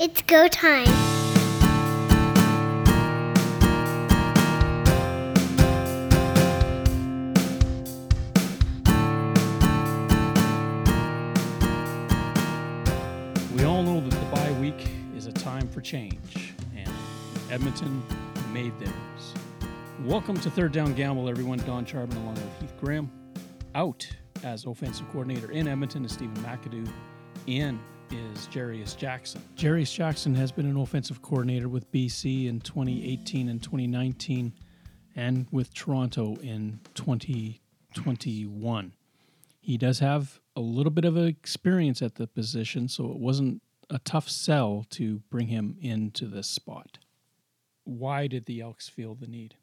It's go time. We all know that the bye week is a time for change, and Edmonton made theirs. Welcome to Third Down Gamble, everyone. Don Charbin along with Heath Graham. Out as offensive coordinator in Edmonton is Stephen McAdoo. In is Jarius Jackson. Jarius Jackson has been an offensive coordinator with BC in 2018 and 2019 and with Toronto in 2021. He does have a little bit of experience at the position, so it wasn't a tough sell to bring him into this spot. Why did the Elks feel the need?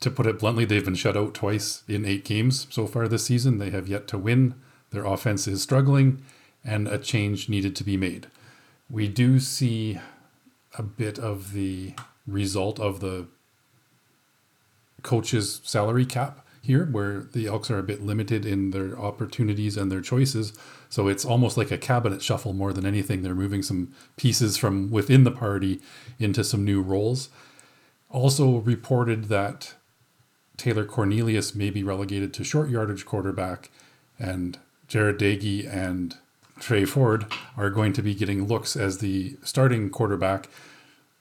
To put it bluntly, they've been shut out twice in 8 games so far this season. They have yet to win. Their offense is struggling, and a change needed to be made. We do see a bit of the result of the coach's salary cap here, where the Elks are a bit limited in their opportunities and their choices. So it's almost like a cabinet shuffle more than anything. They're moving some pieces from within the party into some new roles. Also reported that Taylor Cornelius may be relegated to short yardage quarterback, and Jared Dagey and Trey Ford are going to be getting looks as the starting quarterback,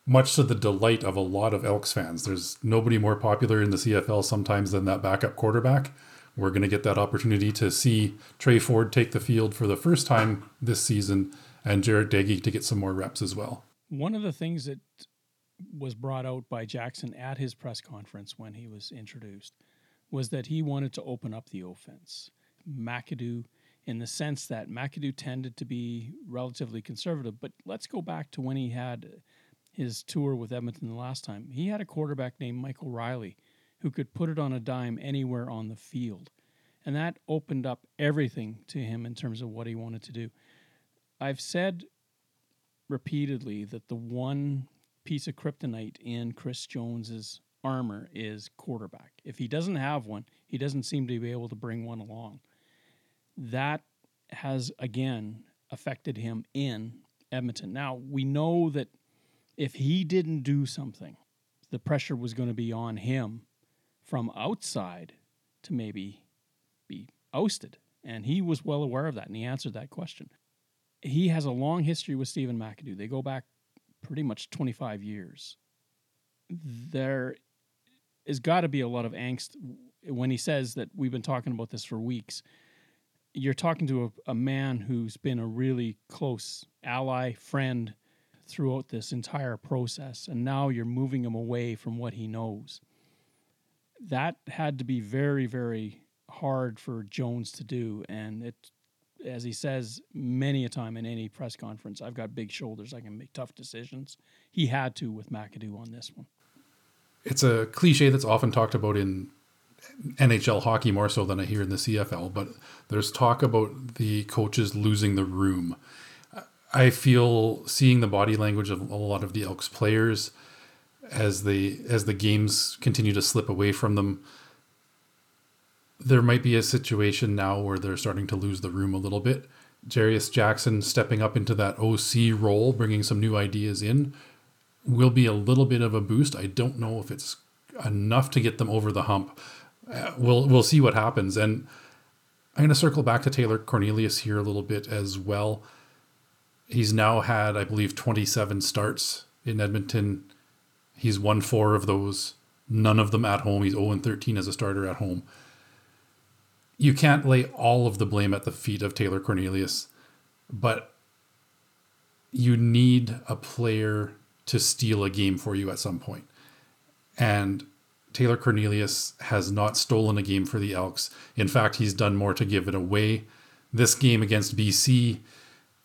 much to the delight of a lot of Elks fans. There's nobody more popular in the CFL sometimes than that backup quarterback. We're going to get that opportunity to see Trey Ford take the field for the first time this season and Jarret Daigle to get some more reps as well. One of the things that was brought out by Jackson at his press conference when he was introduced was that he wanted to open up the offense. McAdoo, in the sense that McAdoo tended to be relatively conservative. But let's go back to when he had his tour with Edmonton the last time. He had a quarterback named Michael Riley who could put it on a dime anywhere on the field. And that opened up everything to him in terms of what he wanted to do. I've said repeatedly that the one piece of kryptonite in Chris Jones's armor is quarterback. If he doesn't have one, he doesn't seem to be able to bring one along. That has, again, affected him in Edmonton. Now, we know that if he didn't do something, the pressure was going to be on him from outside to maybe be ousted. And he was well aware of that, and he answered that question. He has a long history with Stephen McAdoo. They go back pretty much 25 years. There has got to be a lot of angst when he says that we've been talking about this for weeks. You're talking to a man who's been a really close ally, friend throughout this entire process, and now you're moving him away from what he knows. That had to be very, very hard for Jones to do, and it, as he says many a time in any press conference, I've got big shoulders, I can make tough decisions. He had to with McAdoo on this one. It's a cliche that's often talked about in NHL hockey more so than I hear in the CFL, but there's talk about the coaches losing the room. I feel seeing the body language of a lot of the Elks players as the games continue to slip away from them. There might be a situation now where they're starting to lose the room a little bit. Jarius Jackson stepping up into that OC role, bringing some new ideas in, will be a little bit of a boost. I don't know if it's enough to get them over the hump. We'll see what happens. And I'm going to circle back to Taylor Cornelius here a little bit as well. He's now had, I believe, 27 starts in Edmonton. He's won 4 of those, none of them at home. He's 0-13 as a starter at home. You can't lay all of the blame at the feet of Taylor Cornelius, but you need a player to steal a game for you at some point. And Taylor Cornelius has not stolen a game for the Elks. In fact, he's done more to give it away. This game against BC,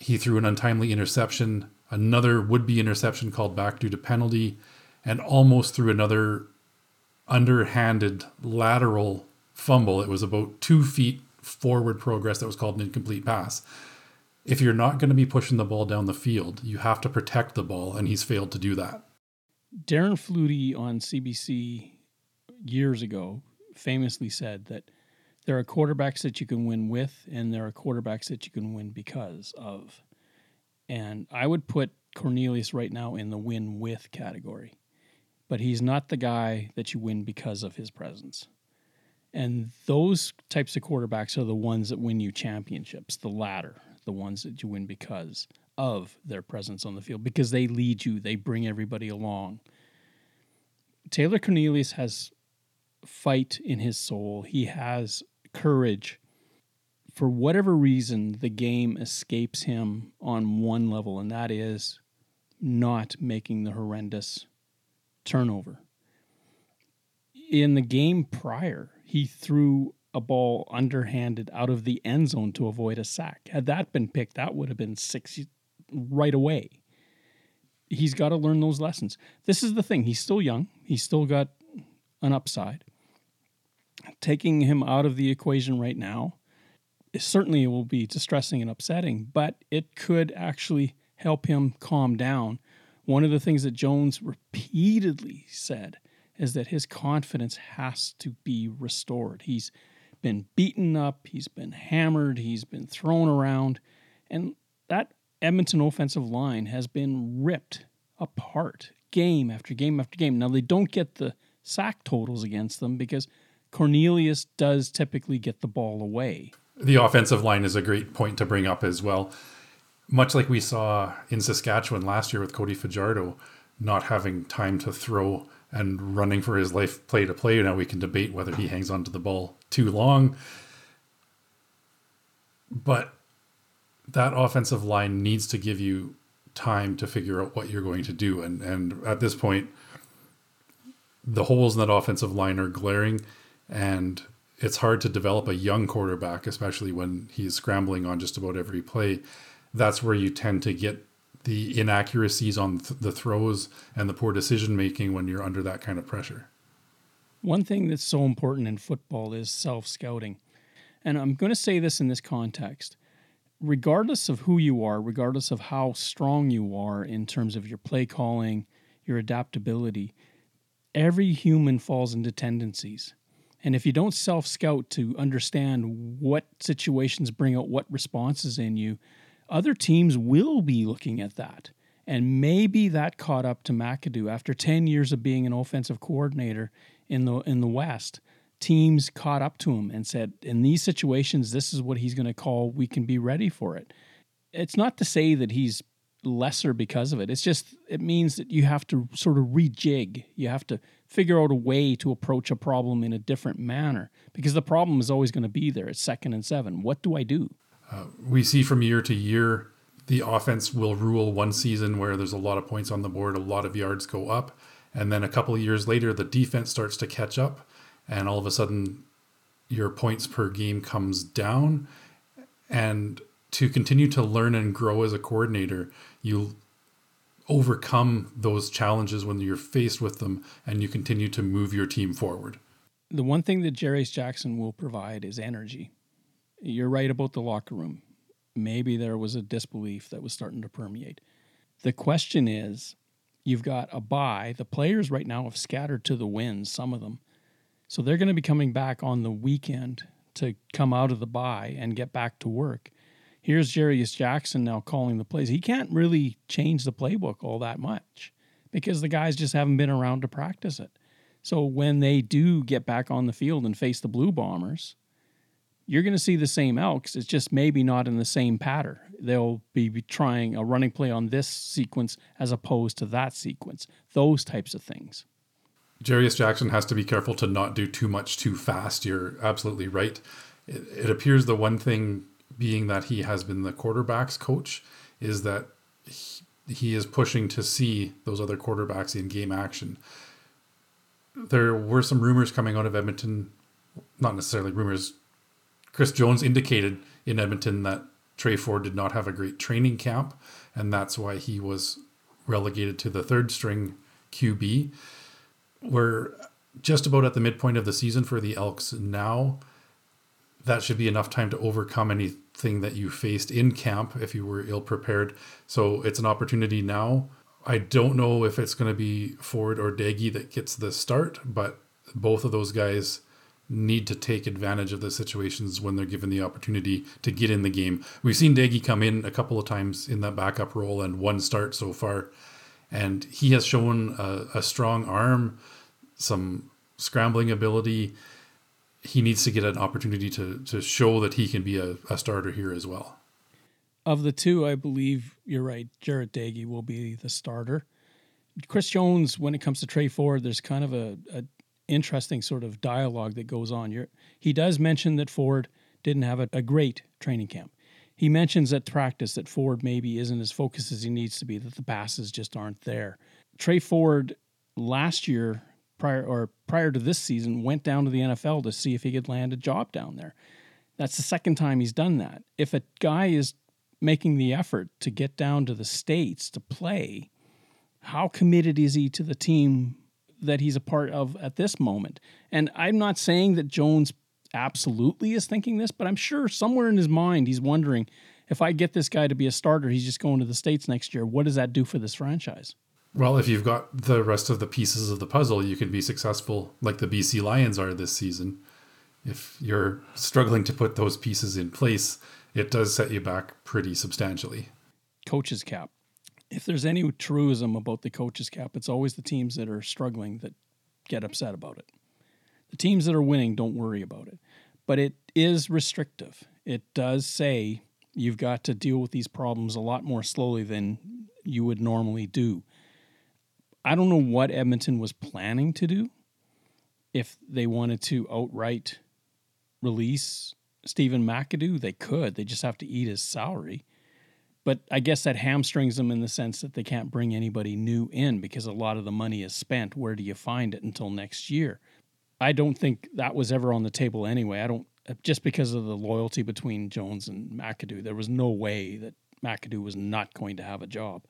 he threw an untimely interception, another would-be interception called back due to penalty, and almost threw another underhanded lateral fumble. It was about 2 feet forward progress that was called an incomplete pass. If you're not going to be pushing the ball down the field, you have to protect the ball, and he's failed to do that. Darren Flutie on CBC years ago famously said that there are quarterbacks that you can win with and there are quarterbacks that you can win because of. And I would put Cornelius right now in the win with category, but he's not the guy that you win because of his presence. And those types of quarterbacks are the ones that win you championships, the latter, the ones that you win because of their presence on the field, because they lead you, they bring everybody along. Taylor Cornelius has fight in his soul. He has courage. For whatever reason, the game escapes him on one level, and that is not making the horrendous turnover. In the game prior, he threw a ball underhanded out of the end zone to avoid a sack. Had that been picked, that would have been 6 right away. He's got to learn those lessons. This is the thing. He's still young. He's still got an upside. Taking him out of the equation right now, certainly it will be distressing and upsetting, but it could actually help him calm down. One of the things that Jones repeatedly said is that his confidence has to be restored. He's been beaten up. He's been hammered. He's been thrown around. And that Edmonton offensive line has been ripped apart game after game after game. Now, they don't get the sack totals against them because Cornelius does typically get the ball away. The offensive line is a great point to bring up as well. Much like we saw in Saskatchewan last year with Cody Fajardo not having time to throw and running for his life play to play. Now we can debate whether he hangs onto the ball too long. But that offensive line needs to give you time to figure out what you're going to do. And at this point, the holes in that offensive line are glaring, and it's hard to develop a young quarterback, especially when he's scrambling on just about every play. That's where you tend to get the inaccuracies on the throws and the poor decision-making when you're under that kind of pressure. One thing that's so important in football is self-scouting. And I'm going to say this in this context. Regardless of who you are, regardless of how strong you are in terms of your play calling, your adaptability, every human falls into tendencies. And if you don't self-scout to understand what situations bring out what responses in you, other teams will be looking at that. And maybe that caught up to McAdoo. After 10 years of being an offensive coordinator in the West, teams caught up to him and said, in these situations, this is what he's going to call. We can be ready for it. It's not to say that he's lesser because of it. It's just, it means that you have to sort of rejig. You have to figure out a way to approach a problem in a different manner, because the problem is always going to be there. It's 2nd and 7. What do I do? We see from year to year, the offense will rule one season where there's a lot of points on the board, a lot of yards go up. And then a couple of years later, the defense starts to catch up. And all of a sudden, your points per game comes down. And to continue to learn and grow as a coordinator, you overcome those challenges when you're faced with them, and you continue to move your team forward. The one thing that Jarius Jackson will provide is energy. You're right about the locker room. Maybe there was a disbelief that was starting to permeate. The question is, you've got a bye. The players right now have scattered to the winds, some of them. So they're going to be coming back on the weekend to come out of the bye and get back to work. Here's Jarius Jackson now calling the plays. He can't really change the playbook all that much because the guys just haven't been around to practice it. So when they do get back on the field and face the Blue Bombers, you're going to see the same Elks. It's just maybe not in the same pattern. They'll be trying a running play on this sequence as opposed to that sequence, those types of things. Jarius Jackson has to be careful to not do too much too fast. You're absolutely right. It appears the one thing being that he has been the quarterback's coach is that he is pushing to see those other quarterbacks in game action. There were some rumors coming out of Edmonton, not necessarily rumors. Chris Jones indicated in Edmonton that Trey Ford did not have a great training camp, and that's why he was relegated to the 3rd string QB. We're just about at the midpoint of the season for the Elks now. That should be enough time to overcome anything that you faced in camp if you were ill-prepared. So it's an opportunity now. I don't know if it's going to be Ford or Dagey that gets the start, but both of those guys need to take advantage of the situations when they're given the opportunity to get in the game. We've seen Dagey come in a couple of times in that backup role and one start so far. And he has shown a strong arm, some scrambling ability. He needs to get an opportunity to show that he can be a starter here as well. Of the two, I believe you're right, Jarret Dagey will be the starter. Chris Jones, when it comes to Trey Ford, there's kind of a interesting sort of dialogue that goes on. He does mention that Ford didn't have a great training camp. He mentions at practice that Ford maybe isn't as focused as he needs to be, that the passes just aren't there. Trey Ford last year, prior to this season, went down to the NFL to see if he could land a job down there. That's the second time he's done that. If a guy is making the effort to get down to the States to play, how committed is he to the team that he's a part of at this moment? And I'm not saying that Jones absolutely is thinking this, but I'm sure somewhere in his mind he's wondering, if I get this guy to be a starter, he's just going to the States next year. What does that do for this franchise? Well, if you've got the rest of the pieces of the puzzle, you can be successful like the BC Lions are this season. If you're struggling to put those pieces in place, it does set you back pretty substantially. Coach's cap. If there's any truism about the coach's cap, it's always the teams that are struggling that get upset about it. The teams that are winning don't worry about it. But it is restrictive. It does say you've got to deal with these problems a lot more slowly than you would normally do. I don't know what Edmonton was planning to do, if they wanted to outright release Stephen McAdoo. They could. They just have to eat his salary. But I guess that hamstrings them in the sense that they can't bring anybody new in because a lot of the money is spent. Where do you find it until next year? I don't think that was ever on the table anyway. Just because of the loyalty between Jones and McAdoo, there was no way that McAdoo was not going to have a job.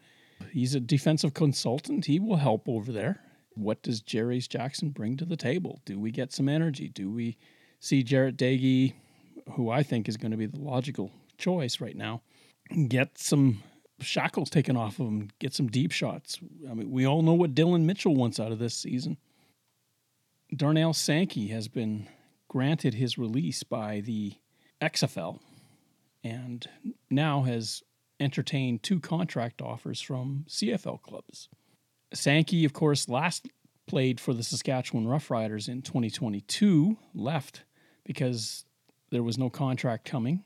He's a defensive consultant. He will help over there. What does Jarius Jackson bring to the table? Do we get some energy? Do we see Jarret Daigle, who I think is going to be the logical choice right now, get some shackles taken off of him, get some deep shots? I mean, we all know what Dylan Mitchell wants out of this season. Darnell Sankey has been granted his release by the XFL and now has entertained two contract offers from CFL clubs. Sankey, of course, last played for the Saskatchewan Roughriders in 2022, left because there was no contract coming,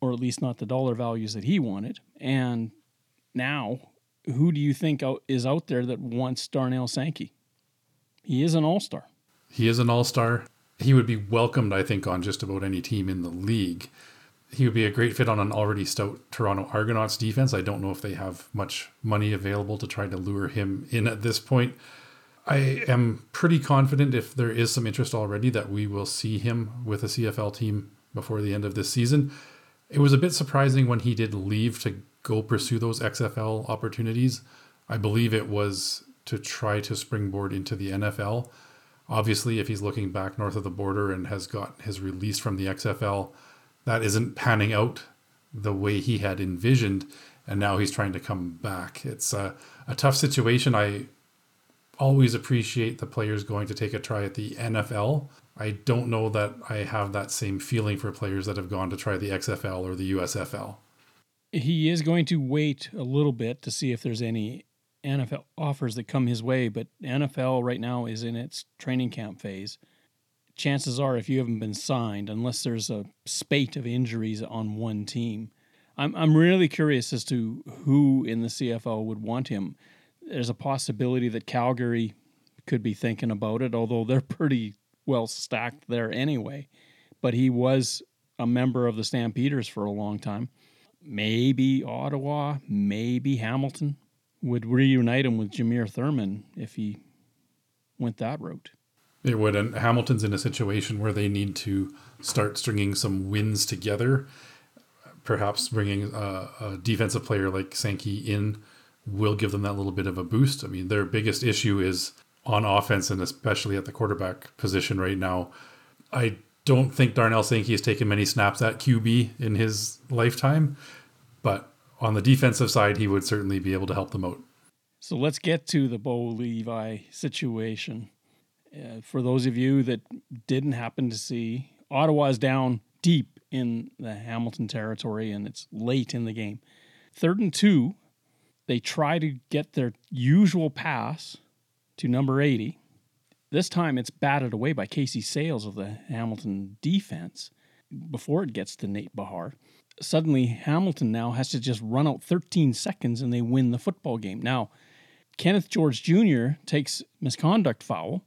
or at least not the dollar values that he wanted. And now, who do you think is out there that wants Darnell Sankey? He is an all-star. He is an all-star. He would be welcomed, I think, on just about any team in the league. He would be a great fit on an already stout Toronto Argonauts defense. I don't know if they have much money available to try to lure him in at this point. I am pretty confident, if there is some interest already, that we will see him with a CFL team before the end of this season. It was a bit surprising when he did leave to go pursue those XFL opportunities. I believe it was to try to springboard into the NFL. Obviously, if he's looking back north of the border and has got his release from the XFL, that isn't panning out the way he had envisioned, and now he's trying to come back. It's a tough situation. I always appreciate the players going to take a try at the NFL. I don't know that I have that same feeling for players that have gone to try the XFL or the USFL. He is going to wait a little bit to see if there's any NFL offers that come his way, but NFL right now is in its training camp phase. Chances are, if you haven't been signed, unless there's a spate of injuries on one team, I'm really curious as to who in the CFL would want him. There's a possibility that Calgary could be thinking about it, although they're pretty well stacked there anyway. But he was a member of the Stampeders for a long time. Maybe Ottawa, maybe Hamilton would reunite him with Jameer Thurman if he went that route. It would, and Hamilton's in a situation where they need to start stringing some wins together. Perhaps bringing a defensive player like Sankey in will give them that little bit of a boost. I mean, their biggest issue is on offense, and especially at the quarterback position right now. I don't think Darnell Sankey has taken many snaps at QB in his lifetime, but on the defensive side, he would certainly be able to help them out. So let's get to the Bo Levi situation. For those of you that didn't happen to see, Ottawa is down deep in the Hamilton territory, and it's late in the game. 3rd and 2, they try to get their usual pass to number 80. This time it's batted away by Casey Sayles of the Hamilton defense before it gets to Nate Bahar. Suddenly, Hamilton now has to just run out 13 seconds and they win the football game. Now, Kenneth George Jr. takes misconduct foul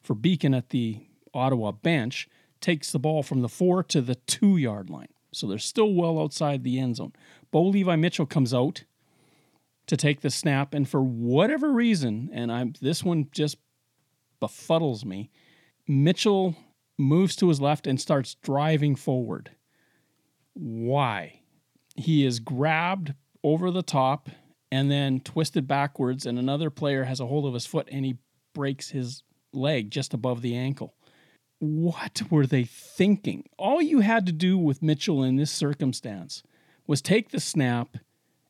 for Beacon at the Ottawa bench, takes the ball from the 4 to the 2-yard line. So they're still well outside the end zone. Bo Levi Mitchell comes out to take the snap, and for whatever reason, and this one just befuddles me, Mitchell moves to his left and starts driving forward. Why? He is grabbed over the top and then twisted backwards, and another player has a hold of his foot and he breaks his leg just above the ankle. What were they thinking? All you had to do with Mitchell in this circumstance was take the snap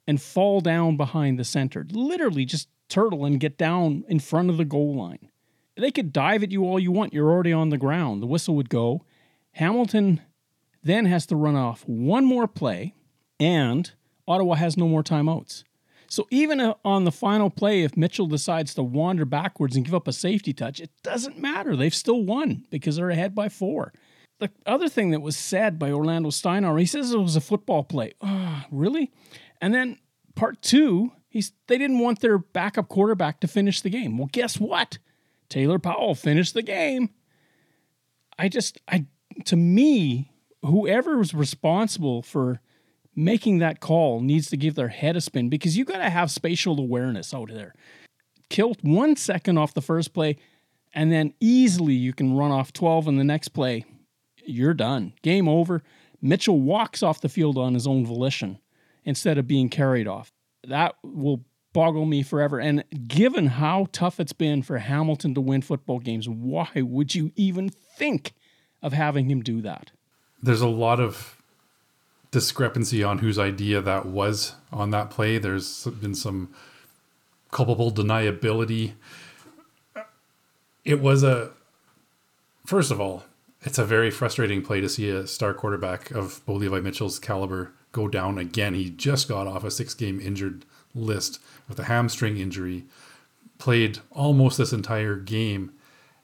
and fall down behind the center. Literally just turtle and get down in front of the goal line. They could dive at you all you want. You're already on the ground. The whistle would go. Hamilton then has to run off one more play, and Ottawa has no more timeouts. So even on the final play, if Mitchell decides to wander backwards and give up a safety touch, it doesn't matter. They've still won because they're ahead by 4. The other thing that was said by Orlando Steinauer, he says it was a football play. Oh, really? And then part 2, they didn't want their backup quarterback to finish the game. Well, guess what? Taylor Powell finished the game. To me, whoever was responsible for making that call needs to give their head a spin, because you got to have spatial awareness out there. Kilt 1 second off the first play, and then easily you can run off 12 in the next play. You're done. Game over. Mitchell walks off the field on his own volition instead of being carried off. That will boggle me forever. And given how tough it's been for Hamilton to win football games, why would you even think of having him do that? There's a lot of discrepancy on whose idea that was on that play. There's been some culpable deniability. It was first of all, it's a very frustrating play to see a star quarterback of Bo Levi Mitchell's caliber go down again. He just got off a 6-game injured list with a hamstring injury, played almost this entire game,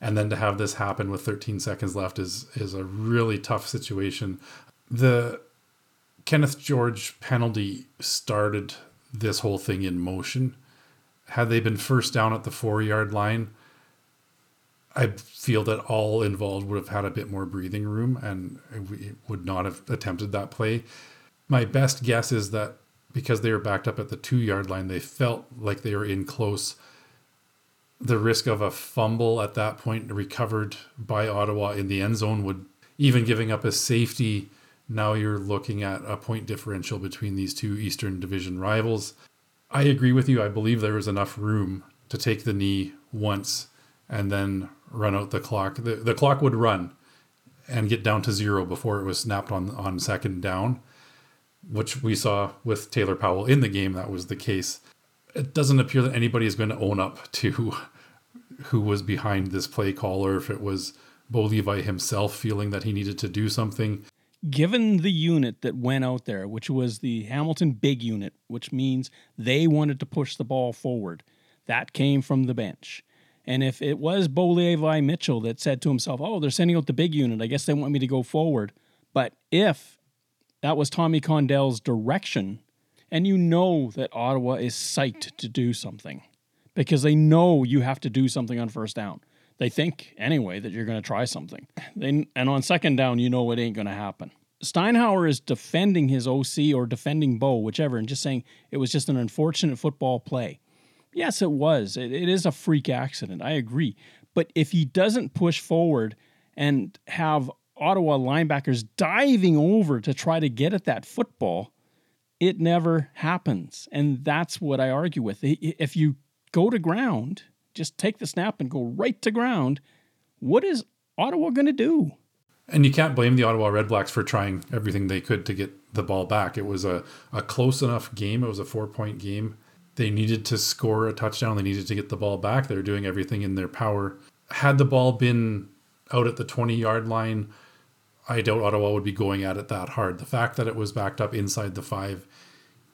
and then to have this happen with 13 seconds left is a really tough situation. The Kenneth George penalty started this whole thing in motion. Had they been first down at the 4-yard line, I feel that all involved would have had a bit more breathing room and would not have attempted that play. My best guess is that because they were backed up at the 2-yard line, they felt like they were in close. The risk of a fumble at that point recovered by Ottawa in the end zone would, even giving up a safety, now you're looking at a point differential between these two Eastern Division rivals. I agree with you. I believe there was enough room to take the knee once and then run out the clock. The clock would run and get down to 0 before it was snapped on second down, which we saw with Taylor Powell in the game. That was the case. It doesn't appear that anybody is going to own up to who was behind this play call, or if it was Bo Levi himself feeling that he needed to do something. Given the unit that went out there, which was the Hamilton big unit, which means they wanted to push the ball forward, that came from the bench. And if it was Bo Levi Mitchell that said to himself, oh, they're sending out the big unit, I guess they want me to go forward. But if that was Tommy Condell's direction, and you know that Ottawa is psyched to do something because they know you have to do something on first down. They think, anyway, that you're going to try something. And on second down, you know it ain't going to happen. Steinauer is defending his OC or defending Bo, whichever, and just saying it was just an unfortunate football play. Yes, it was. It is a freak accident. I agree. But if he doesn't push forward and have Ottawa linebackers diving over to try to get at that football, it never happens. And that's what I argue with. If you go to ground, just take the snap and go right to ground, what is Ottawa going to do? And you can't blame the Ottawa Redblacks for trying everything they could to get the ball back. It was a close enough game. It was a 4-point game. They needed to score a touchdown. They needed to get the ball back. They were doing everything in their power had the ball been out at the 20-yard line, I doubt Ottawa would be going at it that hard. The fact that it was backed up inside the 5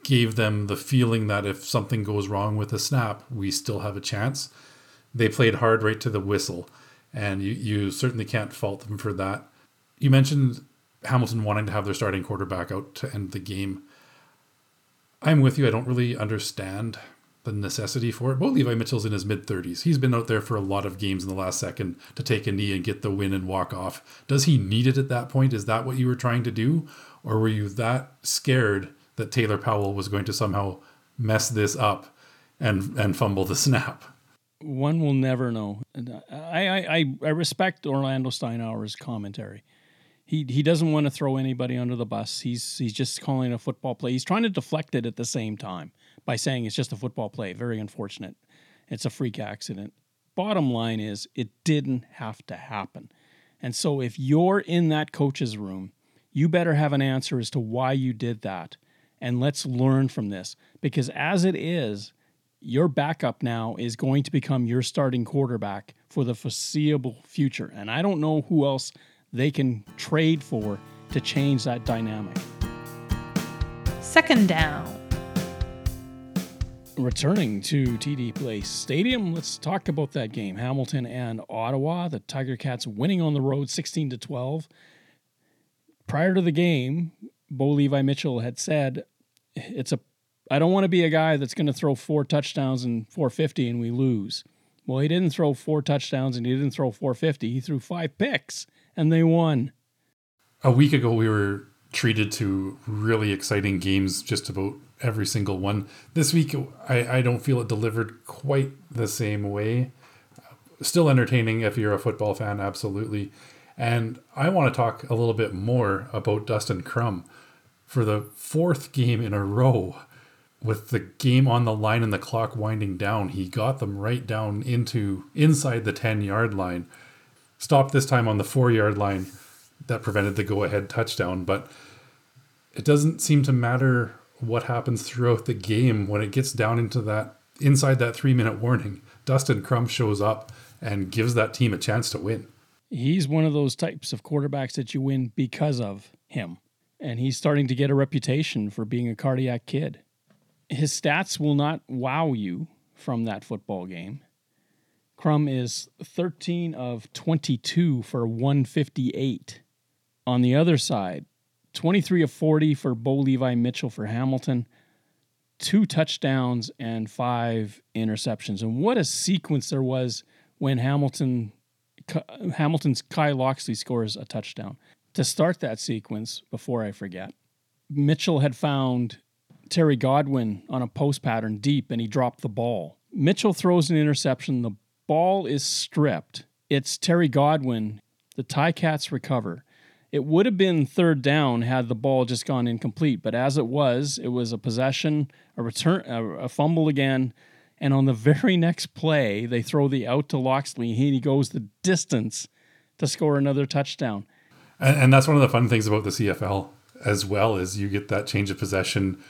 gave them the feeling that if something goes wrong with a snap, we still have a chance. They played hard right to the whistle, and you certainly can't fault them for that. You mentioned Hamilton wanting to have their starting quarterback out to end the game. I'm with you. I don't really understand the necessity for it. Bo Levi Mitchell's in his mid-30s. He's been out there for a lot of games in the last second to take a knee and get the win and walk off. Does he need it at that point? Is that what you were trying to do? Or were you that scared that Taylor Powell was going to somehow mess this up and fumble the snap? One will never know. I respect Orlando Steinauer's commentary. He doesn't want to throw anybody under the bus. He's just calling it a football play. He's trying to deflect it at the same time by saying it's just a football play. Very unfortunate. It's a freak accident. Bottom line is it didn't have to happen. And so if you're in that coach's room, you better have an answer as to why you did that. And let's learn from this. Because as it is, your backup now is going to become your starting quarterback for the foreseeable future. And I don't know who else they can trade for to change that dynamic. Second down. Returning to TD Place Stadium, let's talk about that game. Hamilton and Ottawa, the Tiger Cats winning on the road 16-12. Prior to the game, Bo Levi Mitchell had said, I don't want to be a guy that's going to throw 4 touchdowns and 450 and we lose. Well, he didn't throw 4 touchdowns and he didn't throw 450. He threw 5 picks. And they won. A week ago, we were treated to really exciting games, just about every single one. This week, I don't feel it delivered quite the same way. Still entertaining if you're a football fan, absolutely. And I want to talk a little bit more about Dustin Crum. For the 4th game in a row, with the game on the line and the clock winding down, he got them right down inside the 10-yard line. Stopped this time on the 4-yard line that prevented the go-ahead touchdown. But it doesn't seem to matter what happens throughout the game. When it gets down into that, inside that 3-minute warning, Dustin Crum shows up and gives that team a chance to win. He's one of those types of quarterbacks that you win because of him. And he's starting to get a reputation for being a cardiac kid. His stats will not wow you from that football game. Crum is 13 of 22 for 158. On the other side, 23 of 40 for Bo Levi Mitchell for Hamilton, 2 touchdowns and 5 interceptions. And what a sequence there was when Hamilton's Kyle Loxley scores a touchdown. To start that sequence, before I forget, Mitchell had found Terry Godwin on a post pattern deep and he dropped the ball. Mitchell throws an interception, the ball is stripped. It's Terry Godwin. The Ticats recover. It would have been 3rd down had the ball just gone incomplete, but as it was a possession, a return, a fumble again, and on the very next play, they throw the out to Loxley, and he goes the distance to score another touchdown. And that's one of the fun things about the CFL as well, is you get that change of possession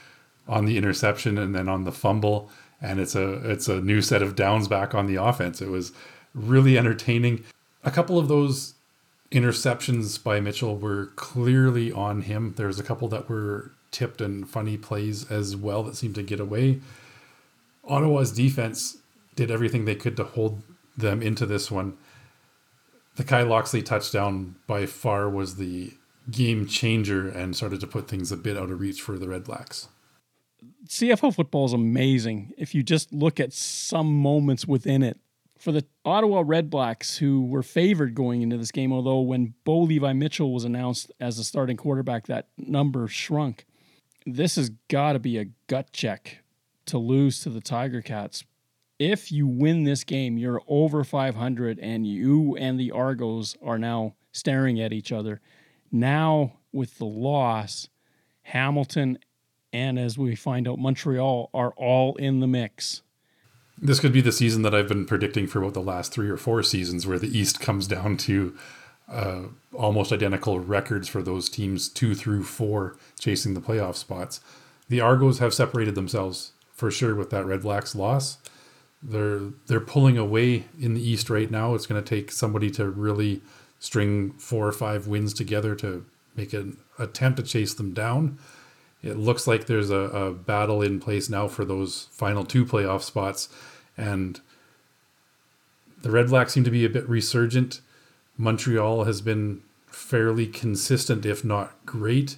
on the interception and then on the fumble. And it's a new set of downs back on the offense. It was really entertaining. A couple of those interceptions by Mitchell were clearly on him. There's a couple that were tipped and funny plays as well that seemed to get away. Ottawa's defense did everything they could to hold them into this one. The Kyle Loxley touchdown by far was the game changer and started to put things a bit out of reach for the Red Blacks. CFL football is amazing if you just look at some moments within it. For the Ottawa Red Blacks, who were favored going into this game, although when Bo Levi Mitchell was announced as the starting quarterback, that number shrunk. This has got to be a gut check to lose to the Tiger Cats. If you win this game, you're over 500, and you and the Argos are now staring at each other. Now, with the loss, Hamilton and, as we find out, Montreal are all in the mix. This could be the season that I've been predicting for about the last 3 or 4 seasons, where the East comes down to almost identical records for those teams 2 through 4 chasing the playoff spots. The Argos have separated themselves for sure with that Red Blacks loss. They're pulling away in the East right now. It's going to take somebody to really string 4 or 5 wins together to make an attempt to chase them down. It looks like there's a battle in place now for those final 2 playoff spots. And the Red Blacks seem to be a bit resurgent. Montreal has been fairly consistent, if not great.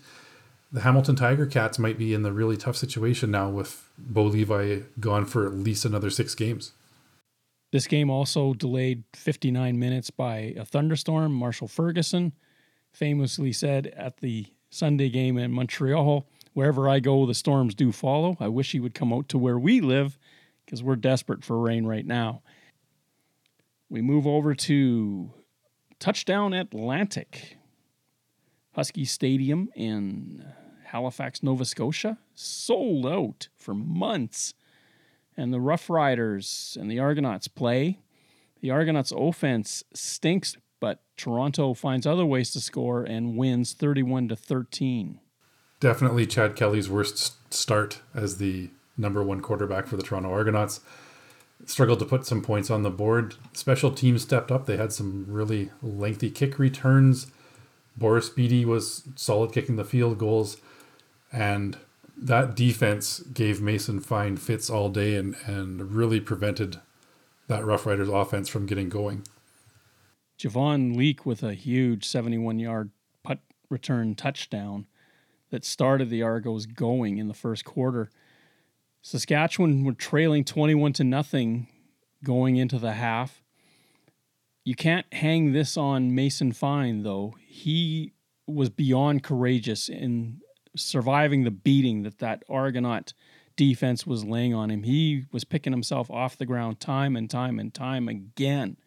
The Hamilton Tiger Cats might be in the really tough situation now with Bo Levi gone for at least another 6 games. This game also delayed 59 minutes by a thunderstorm. Marshall Ferguson famously said at the Sunday game in Montreal, "Wherever I go, the storms do follow. I wish he would come out to where we live because we're desperate for rain right now." We move over to Touchdown Atlantic, Husky Stadium in Halifax, Nova Scotia, sold out for months. And the Rough Riders and the Argonauts play. The Argonauts offense stinks, but Toronto finds other ways to score and wins 31-13. Definitely Chad Kelly's worst start as the number 1 quarterback for the Toronto Argonauts. Struggled to put some points on the board. Special teams stepped up. They had some really lengthy kick returns. Boris Beattie was solid kicking the field goals. And that defense gave Mason Fine fits all day and really prevented that Rough Riders offense from getting going. Javon Leak with a huge 71-yard punt return touchdown that started the Argos going in the first quarter. Saskatchewan were trailing 21-0 going into the half. You can't hang this on Mason Fine, though. He was beyond courageous in surviving the beating that Argonaut defense was laying on him. He was picking himself off the ground time and time again.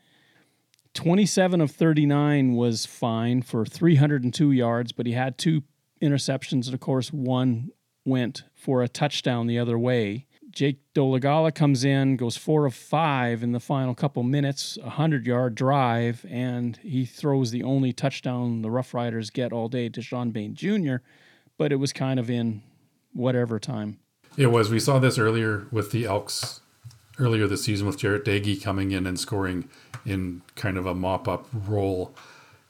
27 of 39 was Fine for 302 yards, but he had 2 interceptions, and of course one went for a touchdown the other way. Jake Dolegala comes in, goes 4 of 5 in the final couple minutes, 100-yard drive, and he throws the only touchdown the Rough Riders get all day to Sean Bain Jr., but it was kind of in whatever time. It was. We saw this earlier with the Elks earlier this season with Jarret Daigle coming in and scoring in kind of a mop-up role,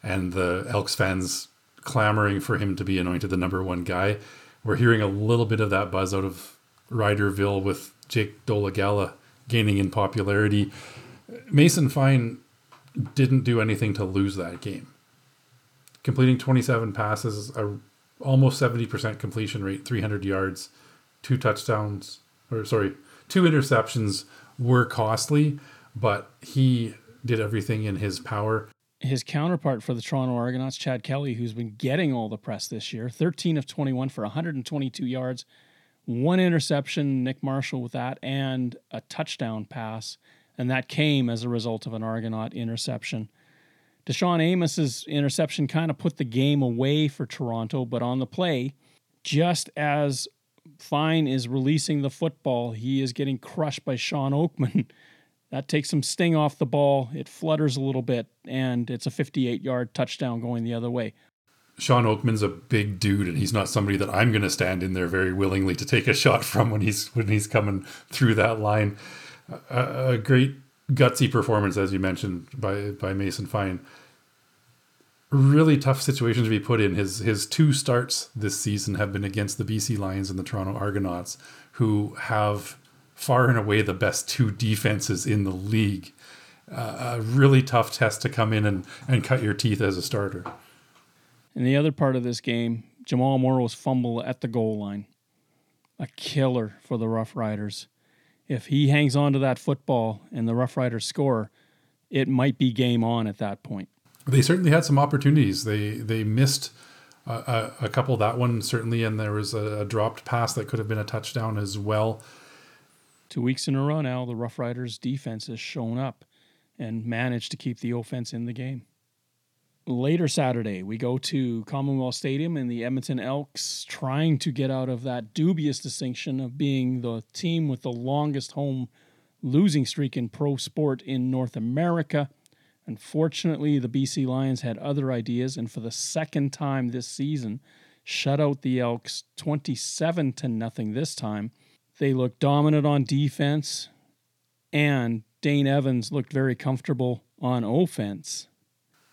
and the Elks fans clamoring for him to be anointed the number 1 guy. We're hearing a little bit of that buzz out of Ryderville with Jake Dolegala gaining in popularity. Mason Fine didn't do anything to lose that game. Completing 27 passes, almost 70% completion rate, 300 yards, 2 touchdowns, 2 interceptions were costly, but he did everything in his power. His counterpart for the Toronto Argonauts, Chad Kelly, who's been getting all the press this year, 13 of 21 for 122 yards, 1 interception, Nick Marshall with that, and a touchdown pass, and that came as a result of an Argonaut interception. Deshaun Amos's interception kind of put the game away for Toronto, but on the play, just as Fine is releasing the football, he is getting crushed by Sean Oakman. That takes some sting off the ball. It flutters a little bit, and it's a 58-yard touchdown going the other way. Sean Oakman's a big dude, and he's not somebody that I'm going to stand in there very willingly to take a shot from when he's coming through that line. A great gutsy performance, as you mentioned, by Mason Fine. Really tough situation to be put in. His 2 starts this season have been against the BC Lions and the Toronto Argonauts, who have far and away the best 2 defenses in the league. A really tough test to come in and cut your teeth as a starter. In the other part of this game, Jamal Morrow's fumble at the goal line. A killer for the Rough Riders. If he hangs on to that football and the Rough Riders score, it might be game on at that point. They certainly had some opportunities. They missed a couple, that one certainly, and there was a dropped pass that could have been a touchdown as well. 2 weeks in a row now, the Rough Riders defense has shown up and managed to keep the offense in the game. Later Saturday, we go to Commonwealth Stadium and the Edmonton Elks trying to get out of that dubious distinction of being the team with the longest home losing streak in pro sport in North America. Unfortunately, the BC Lions had other ideas and for the second time this season, shut out the Elks 27-0 this time. They looked dominant on defense. and Dane Evans looked very comfortable on offense.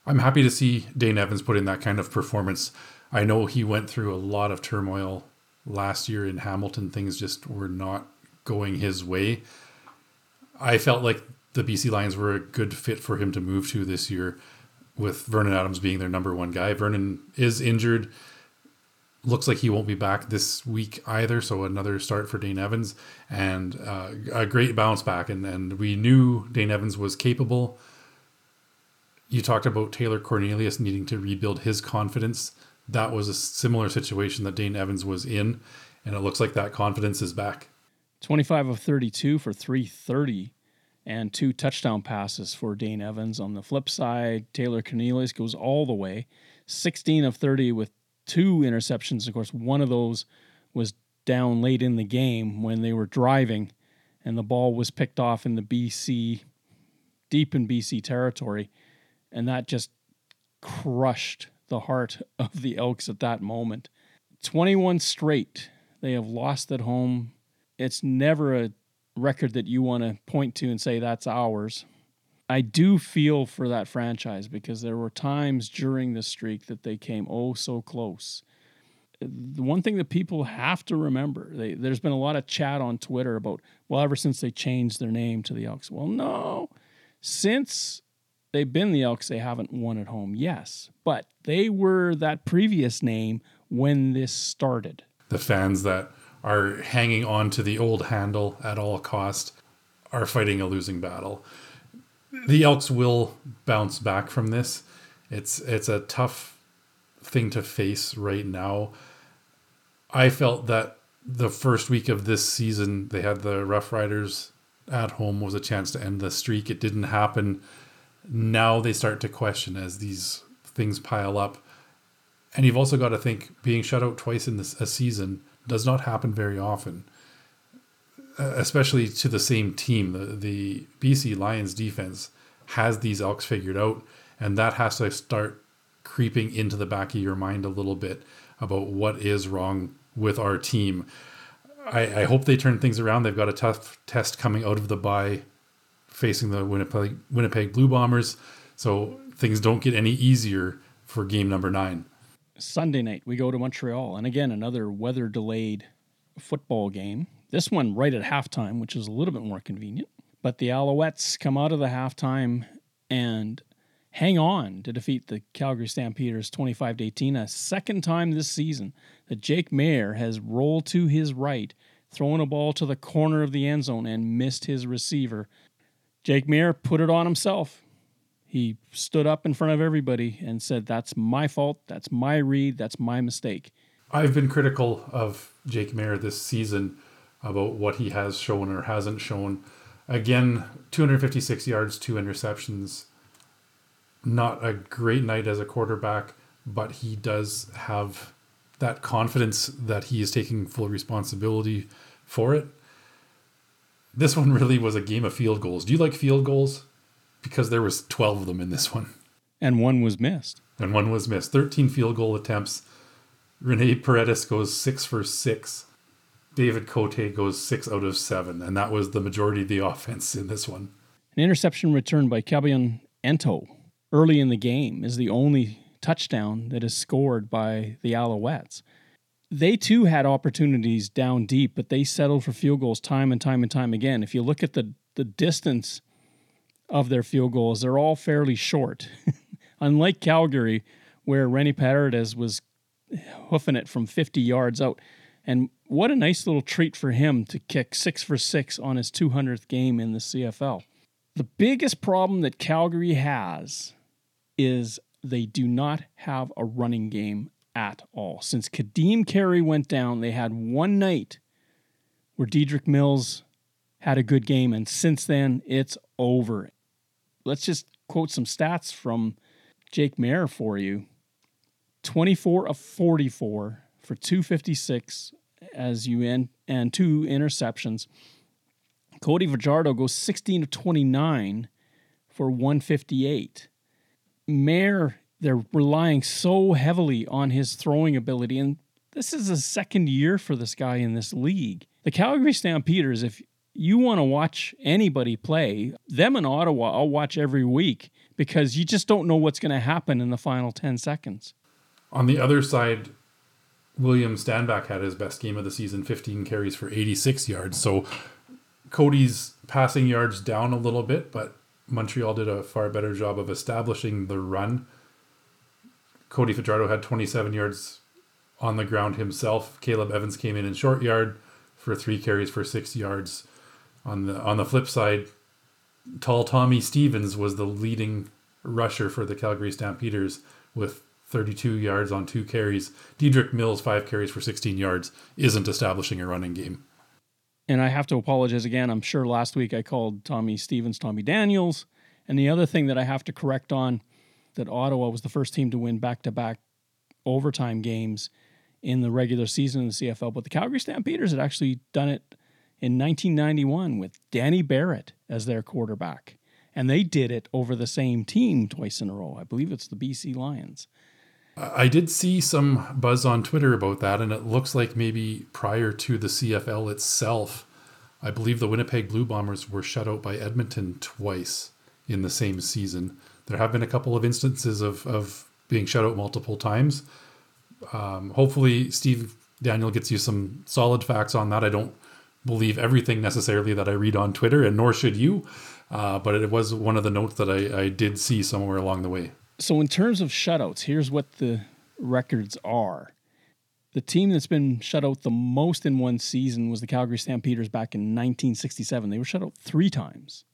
I'm happy to see Dane Evans put in that kind of performance. I know he went through a lot of turmoil last year in Hamilton. Things just were not going his way. I felt like the BC Lions were a good fit for him to move to this year, with Vernon Adams being their number one guy. Vernon is injured. Looks like he won't be back this week either, so another start for Dane Evans, and a great bounce back. And we knew Dane Evans was capable. You talked about Taylor Cornelius needing to rebuild his confidence. That was a similar situation that Dane Evans was in, and it looks like that confidence is back. 25 of 32 for 330 and 2 touchdown passes for Dane Evans. On the flip side, Taylor Cornelius goes all the way, 16 of 30 with 2 interceptions. Of course, one of those was down late in the game when they were driving and the ball was picked off in the BC, deep in BC territory. And that just crushed the heart of the Elks at that moment. 21 straight. They have lost at home. It's never a record that you want to point to and say that's ours. I do feel for that franchise because there were times during the streak that they came oh so close. The one thing that people have to remember, there's been a lot of chat on Twitter about, well, ever since they changed their name to the Elks. Well, no. Since they've been the Elks, they haven't won at home, yes. But they were that previous name when this started. The fans that are hanging on to the old handle at all cost are fighting a losing battle. The Elks will bounce back from this. It's a tough thing to face right now. I felt that the first week of this season, they had the Rough Riders at home, was a chance to end the streak. It didn't happen. Now they start to question as these things pile up. And you've also got to think being shut out twice in a season does not happen very often, especially to the same team. The BC Lions defense has these Elks figured out, and that has to start creeping into the back of your mind a little bit about what is wrong with our team. I hope they turn things around. They've got a tough test coming out of the bye facing the Winnipeg Blue Bombers, so things don't get any easier for game number 9. Sunday night, we go to Montreal, and again, another weather-delayed football game. This one right at halftime, which is a little bit more convenient. But the Alouettes come out of the halftime and hang on to defeat the Calgary Stampeders 25-18, a second time this season that Jake Mayer has rolled to his right, thrown a ball to the corner of the end zone and missed his receiver. Jake Mayer put it on himself. He stood up in front of everybody and said, that's my fault, that's my read, that's my mistake. I've been critical of Jake Mayer this season about what he has shown or hasn't shown. Again, 256 yards, 2 interceptions. Not a great night as a quarterback, but he does have that confidence that he is taking full responsibility for it. This one really was a game of field goals. Do you like field goals? Because there was 12 of them in this one. And one was missed. 13 field goal attempts. Rene Paredes goes 6 for 6. David Cote goes 6 out of 7. And that was the majority of the offense in this one. An interception return by Kabian Ento early in the game is the only touchdown that is scored by the Alouettes. They too had opportunities down deep, but they settled for field goals time and time and time again. If you look at the distance of their field goals, they're all fairly short. Unlike Calgary, where Rene Paredes was hoofing it from 50 yards out. And what a nice little treat for him to kick 6 for 6 on his 200th game in the CFL. The biggest problem that Calgary has is they do not have a running game at all. Since Kadeem Carey went down, they had one night where Dedrick Mills had a good game, and since then, it's over. Let's just quote some stats from Jake Mayer for you. 24 of 44 for 256 and 2 interceptions. Cody Fajardo goes 16 of 29 for 158. Mayer, they're relying so heavily on his throwing ability, and this is the second year for this guy in this league. The Calgary Stampeders, if you want to watch anybody play. Them in Ottawa, I'll watch every week because you just don't know what's going to happen in the final 10 seconds. On the other side, William Stanback had his best game of the season, 15 carries for 86 yards. So Cody's passing yards down a little bit, but Montreal did a far better job of establishing the run. Cody Fajardo had 27 yards on the ground himself. Caleb Evans came in short yard for 3 carries for 6 yards. On the flip side, tall Tommy Stevens was the leading rusher for the Calgary Stampeders with 32 yards on 2 carries. Dedrick Mills, 5 carries for 16 yards, isn't establishing a running game. And I have to apologize again. I'm sure last week I called Tommy Stevens Tommy Daniels. And the other thing that I have to correct on, that Ottawa was the first team to win back-to-back overtime games in the regular season in the CFL. But the Calgary Stampeders had actually done it in 1991 with Danny Barrett as their quarterback. And they did it over the same team twice in a row. I believe it's the BC Lions. I did see some buzz on Twitter about that, and it looks like maybe prior to the CFL itself, I believe the Winnipeg Blue Bombers were shut out by Edmonton twice in the same season. There have been a couple of instances of being shut out multiple times. Hopefully, Steve Daniel gets you some solid facts on that. I don't believe everything necessarily that I read on Twitter, and nor should you, but it was one of the notes that I did see somewhere along the way. So in terms of shutouts, here's what the records are. The team that's been shut out the most in one season was the Calgary Stampeders back in 1967. They were shut out 3 times.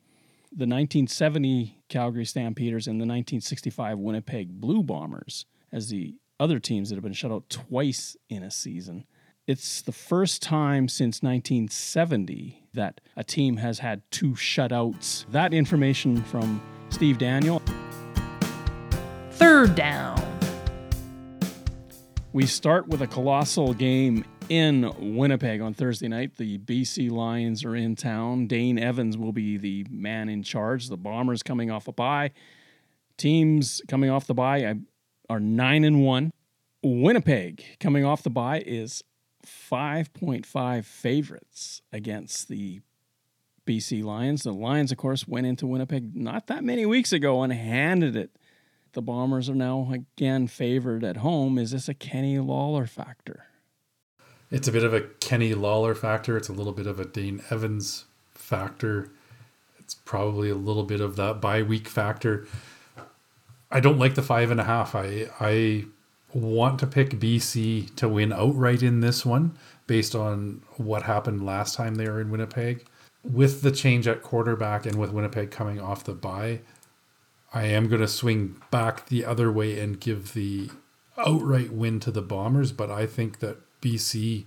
The 1970 Calgary Stampeders and the 1965 Winnipeg Blue Bombers as the other teams that have been shut out twice in a season. It's the first time since 1970 that a team has had 2 shutouts. That information from Steve Daniel. Third down. We start with a colossal game in Winnipeg on Thursday night. The BC Lions are in town. Dane Evans will be the man in charge. The Bombers coming off a bye. Teams coming off the bye are 9-1. Winnipeg coming off the bye is 5.5 favorites against the BC Lions. The Lions, of course, went into Winnipeg not that many weeks ago and handed it. The Bombers are now again favored at home. Is this a Kenny Lawler factor? It's a bit of a Kenny Lawler factor. It's a little bit of a Dane Evans factor. It's probably a little bit of that bye week factor. I don't like the 5.5. I want to pick BC to win outright in this one based on what happened last time they were in Winnipeg. With the change at quarterback and with Winnipeg coming off the bye, I am going to swing back the other way and give the outright win to the Bombers, but I think that BC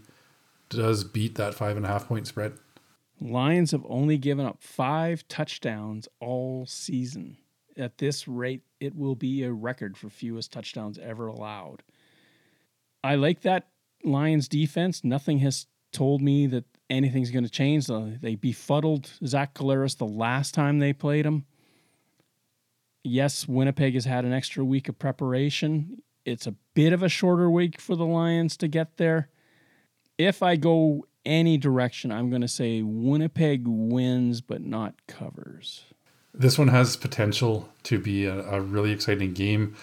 does beat that 5.5 point spread. Lions have only given up 5 touchdowns all season. At this rate, it will be a record for fewest touchdowns ever allowed. I like that Lions defense. Nothing has told me that anything's going to change. They befuddled Zach Collaros the last time they played him. Yes, Winnipeg has had an extra week of preparation. It's a bit of a shorter week for the Lions to get there. If I go any direction, I'm going to say Winnipeg wins, but not covers. This one has potential to be a really exciting game.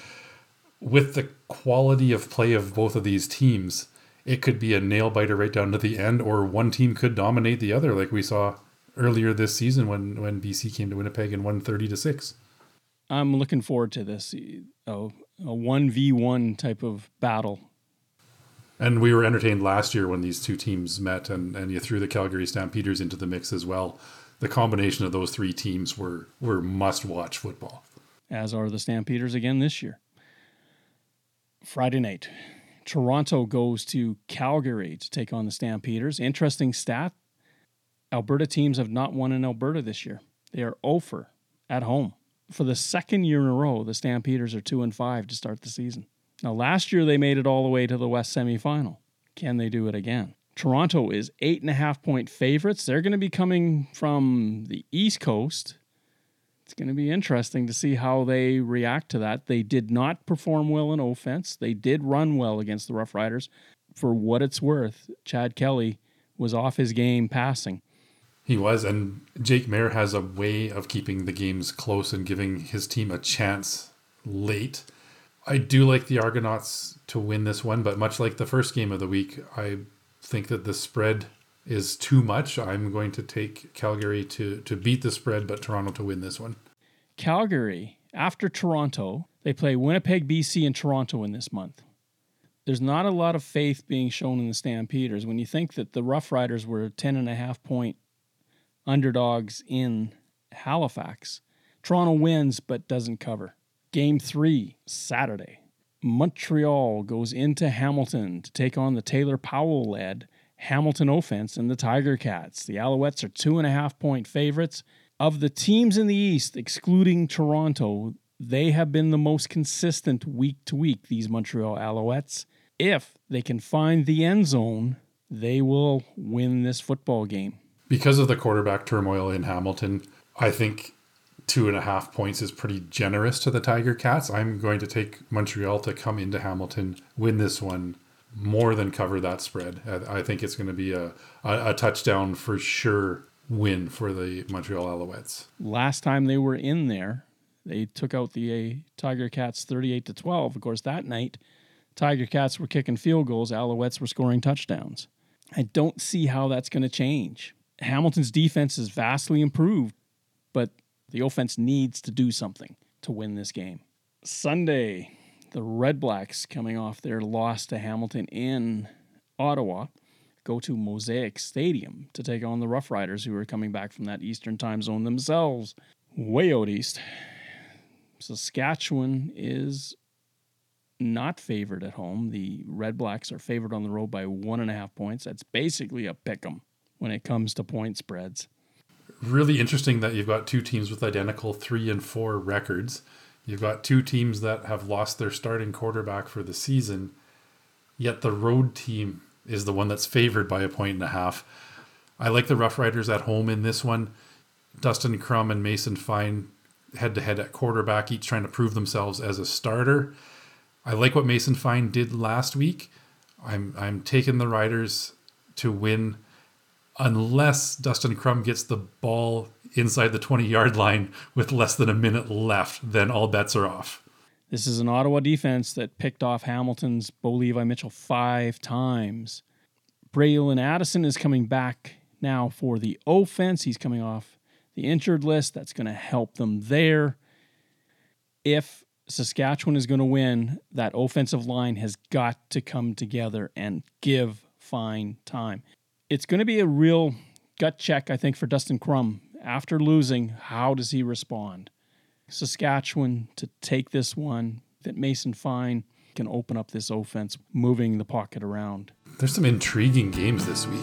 With the quality of play of both of these teams, it could be a nail-biter right down to the end, or one team could dominate the other, like we saw earlier this season when BC came to Winnipeg and won 30-6. I'm looking forward to this, a 1v1 type of battle. And we were entertained last year when these two teams met, and you threw the Calgary Stampeders into the mix as well. The combination of those 3 teams were must-watch football. As are the Stampeders again this year. Friday night, Toronto goes to Calgary to take on the Stampeders. Interesting stat, Alberta teams have not won in Alberta this year. They are 0-for at home. For the second year in a row, the Stampeders are 2-5 to start the season. Now, last year they made it all the way to the West semifinal. Can they do it again? Toronto is 8.5 point favorites. They're going to be coming from the East Coast. It's going to be interesting to see how they react to that. They did not perform well in offense. They did run well against the Rough Riders. For what it's worth, Chad Kelly was off his game passing. He was, and Jake Mayer has a way of keeping the games close and giving his team a chance late. I do like the Argonauts to win this one, but much like the first game of the week, I think that the spread is too much. I'm going to take Calgary to beat the spread, but Toronto to win this one. Calgary, after Toronto, they play Winnipeg, BC, and Toronto in this month. There's not a lot of faith being shown in the Stampeders. When you think that the Rough Riders were 10.5-point underdogs in Halifax. Toronto wins but doesn't cover. Game 3, Saturday. Montreal goes into Hamilton to take on the Taylor Powell-led Hamilton offense and the Tiger Cats. The Alouettes are 2.5-point favorites. Of the teams in the East, excluding Toronto, they have been the most consistent week to week, these Montreal Alouettes. If they can find the end zone, they will win this football game. Because of the quarterback turmoil in Hamilton, I think 2.5 points is pretty generous to the Tiger Cats. I'm going to take Montreal to come into Hamilton, win this one, more than cover that spread. I think it's going to be a touchdown for sure win for the Montreal Alouettes. Last time they were in there, they took out the Tiger Cats 38-12. Of course, that night, Tiger Cats were kicking field goals. Alouettes were scoring touchdowns. I don't see how that's going to change. Hamilton's defense is vastly improved, but the offense needs to do something to win this game. Sunday, the Red Blacks, coming off their loss to Hamilton in Ottawa, go to Mosaic Stadium to take on the Rough Riders, who are coming back from that Eastern time zone themselves, way out east. Saskatchewan is not favored at home. The Red Blacks are favored on the road by 1.5 points. That's basically a pick 'em when it comes to point spreads. Really interesting that you've got two teams with identical 3-4 records. You've got two teams that have lost their starting quarterback for the season, yet the road team is the one that's favored by 1.5. I like the Rough Riders at home in this one. Dustin Crum and Mason Fine head-to-head at quarterback, each trying to prove themselves as a starter. I like what Mason Fine did last week. I'm taking the Riders to win, unless Dustin Crum gets the ball inside the 20-yard line with less than a minute left, then all bets are off. This is an Ottawa defense that picked off Hamilton's Bo Levi Mitchell 5 times. Braylon Addison is coming back now for the offense. He's coming off the injured list. That's going to help them there. If Saskatchewan is going to win, that offensive line has got to come together and give Fine time. It's going to be a real gut check, I think, for Dustin Crum. After losing, how does he respond? Saskatchewan to take this one, that Mason Fine can open up this offense, moving the pocket around. There's some intriguing games this week.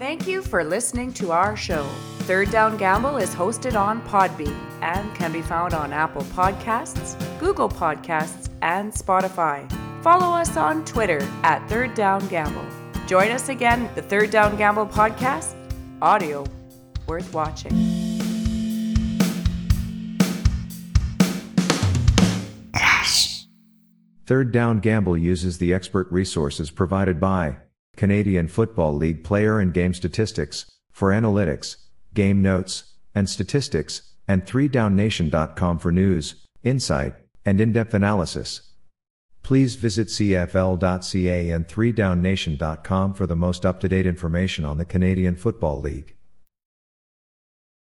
Thank you for listening to our show. Third Down Gamble is hosted on Podbean and can be found on Apple Podcasts, Google Podcasts, and Spotify. Follow us on Twitter at Third Down Gamble. Join us again, the Third Down Gamble podcast, audio worth watching. Third Down Gamble uses the expert resources provided by Canadian Football League player and game statistics for analytics, game notes, and statistics, and 3downnation.com for news, insight, and in-depth analysis. Please visit cfl.ca and 3downnation.com for the most up-to-date information on the Canadian Football League.